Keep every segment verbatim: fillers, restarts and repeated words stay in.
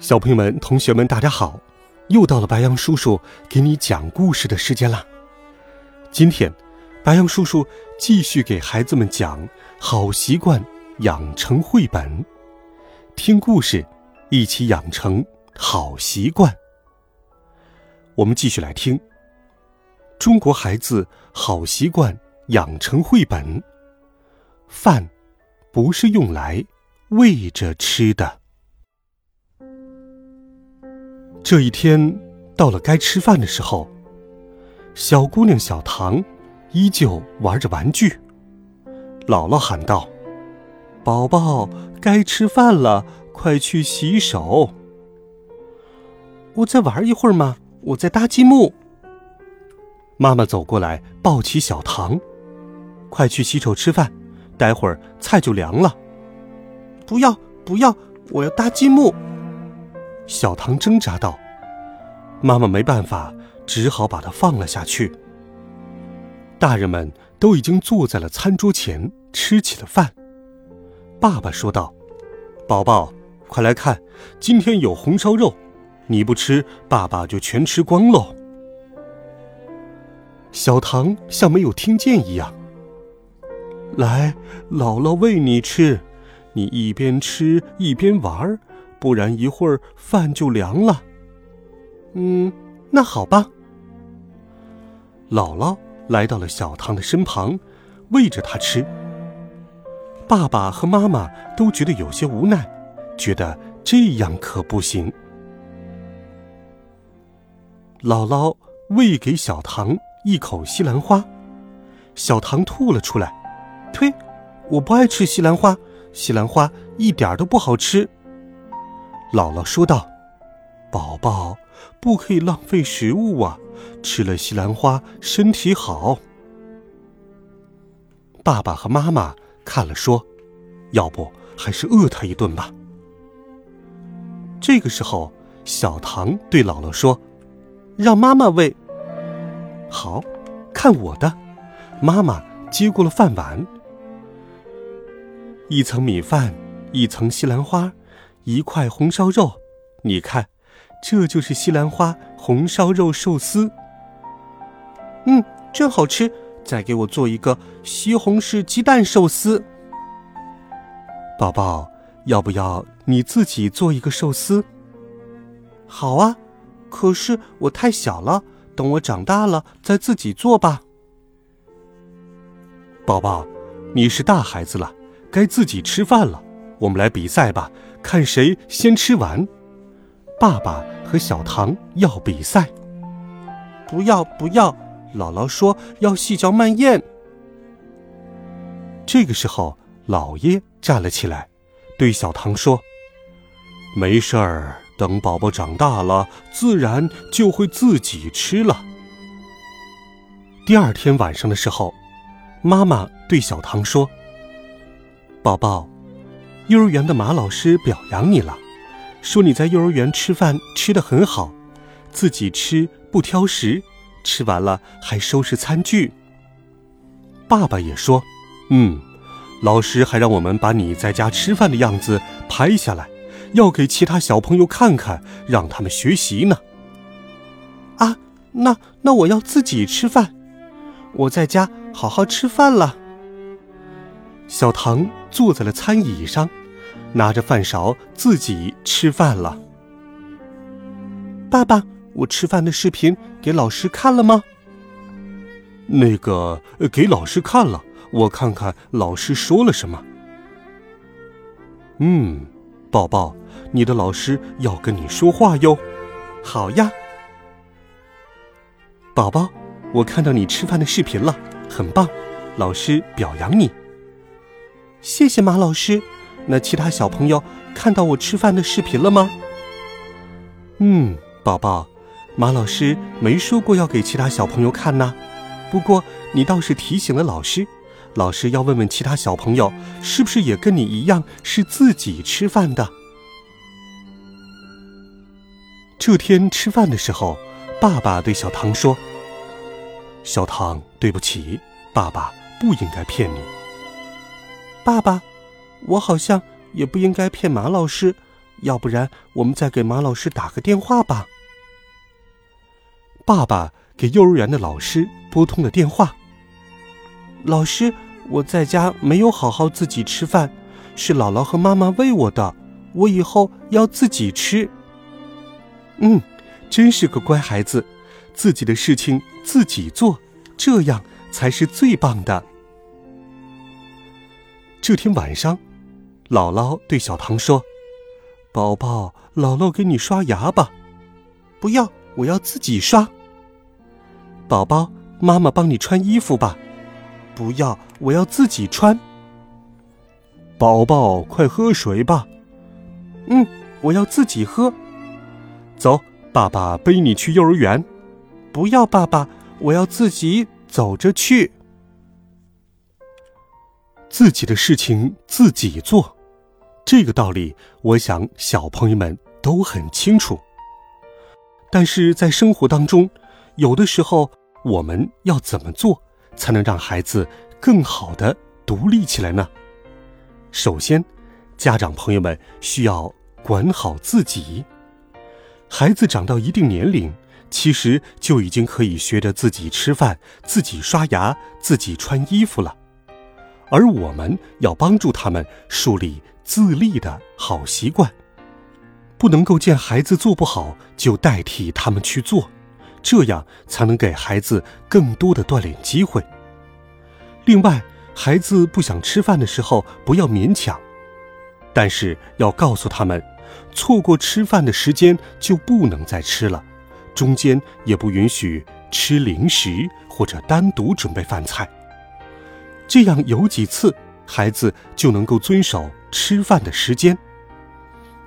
小朋友们、同学们，大家好！又到了白羊叔叔给你讲故事的时间啦。今天，白羊叔叔继续给孩子们讲《好习惯养成绘本》，听故事，一起养成好习惯。我们继续来听《中国孩子好习惯养成绘本》。饭不是用来喂着吃的。这一天到了该吃饭的时候，小姑娘小唐依旧玩着玩具。姥姥喊道：“宝宝，该吃饭了，快去洗手。”“我再玩一会儿嘛，我在搭积木。”妈妈走过来抱起小唐：“快去洗手吃饭，待会儿菜就凉了。”“不要，不要，我要搭积木。”小唐挣扎道。妈妈没办法，只好把他放了下去。大人们都已经坐在了餐桌前，吃起了饭。爸爸说道：“宝宝，快来看，今天有红烧肉，你不吃，爸爸就全吃光喽。”小唐像没有听见一样：“来，姥姥喂你吃，你一边吃一边玩，不然一会儿饭就凉了。”“嗯，那好吧。”姥姥来到了小唐的身旁，喂着他吃。爸爸和妈妈都觉得有些无奈，觉得这样可不行。姥姥喂给小唐一口西兰花，小唐吐了出来：“呸，我不爱吃西兰花，西兰花一点都不好吃。”姥姥说道：“宝宝，不可以浪费食物啊，吃了西兰花身体好。”爸爸和妈妈看了说：“要不还是饿他一顿吧。”这个时候，小唐对姥姥说：“让妈妈喂。”“好，看我的。”妈妈接过了饭碗，一层米饭，一层西兰花，一块红烧肉，你看，这就是西兰花红烧肉寿司。嗯，真好吃，再给我做一个西红柿鸡蛋寿司。宝宝，要不要你自己做一个寿司？好啊，可是我太小了，等我长大了再自己做吧。宝宝，你是大孩子了，该自己吃饭了，我们来比赛吧，看谁先吃完。爸爸和小唐要比赛。“不要，不要，姥姥说要细嚼慢咽。”这个时候，老爷站了起来，对小唐说：“没事儿，等宝宝长大了，自然就会自己吃了。”第二天晚上的时候，妈妈对小唐说：“宝宝，幼儿园的马老师表扬你了，说你在幼儿园吃饭吃得很好，自己吃不挑食，吃完了还收拾餐具。”爸爸也说：“嗯，老师还让我们把你在家吃饭的样子拍下来，要给其他小朋友看看，让他们学习呢。”“啊，那那我要自己吃饭，我在家好好吃饭了。”小唐坐在了餐椅上，拿着饭勺自己吃饭了。“爸爸，我吃饭的视频给老师看了吗？”“那个，给老师看了，我看看老师说了什么。”“嗯，宝宝，你的老师要跟你说话哟。”“好呀。”“宝宝，我看到你吃饭的视频了，很棒，老师表扬你。”“谢谢马老师，那其他小朋友看到我吃饭的视频了吗？”嗯，宝宝，马老师没说过要给其他小朋友看呢，不过你倒是提醒了老师，老师要问问其他小朋友是不是也跟你一样是自己吃饭的。这天吃饭的时候，爸爸对小唐说，小唐，对不起，爸爸不应该骗你。爸爸，我好像也不应该骗马老师，要不然我们再给马老师打个电话吧。爸爸给幼儿园的老师拨通了电话。老师，我在家没有好好自己吃饭，是姥姥和妈妈喂我的，我以后要自己吃。嗯，真是个乖孩子，自己的事情自己做，这样才是最棒的。这天晚上，姥姥对小唐说，宝宝，姥姥给你刷牙吧。不要，我要自己刷。宝宝，妈妈帮你穿衣服吧。不要，我要自己穿。宝宝，快喝水吧。嗯，我要自己喝。走，爸爸背你去幼儿园。不要，爸爸，我要自己走着去。自己的事情自己做，这个道理我想小朋友们都很清楚。但是在生活当中，有的时候我们要怎么做才能让孩子更好地独立起来呢？首先，家长朋友们需要管好自己。孩子长到一定年龄，其实就已经可以学着自己吃饭、自己刷牙、自己穿衣服了。而我们要帮助他们树立自立的好习惯，不能够见孩子做不好就代替他们去做，这样才能给孩子更多的锻炼机会。另外，孩子不想吃饭的时候不要勉强，但是要告诉他们，错过吃饭的时间就不能再吃了，中间也不允许吃零食或者单独准备饭菜。这样有几次，孩子就能够遵守吃饭的时间。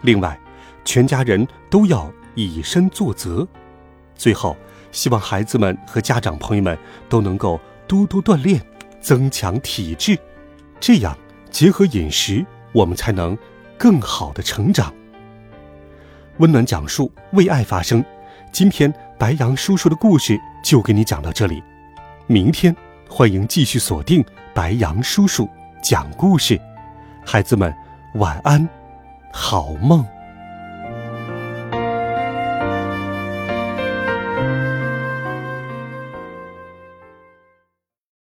另外，全家人都要以身作则。最后，希望孩子们和家长朋友们都能够多多锻炼，增强体质，这样结合饮食，我们才能更好的成长。温暖讲述，为爱发声。今天白羊叔叔的故事就给你讲到这里，明天欢迎继续锁定白羊叔叔讲故事。孩子们，晚安，好梦。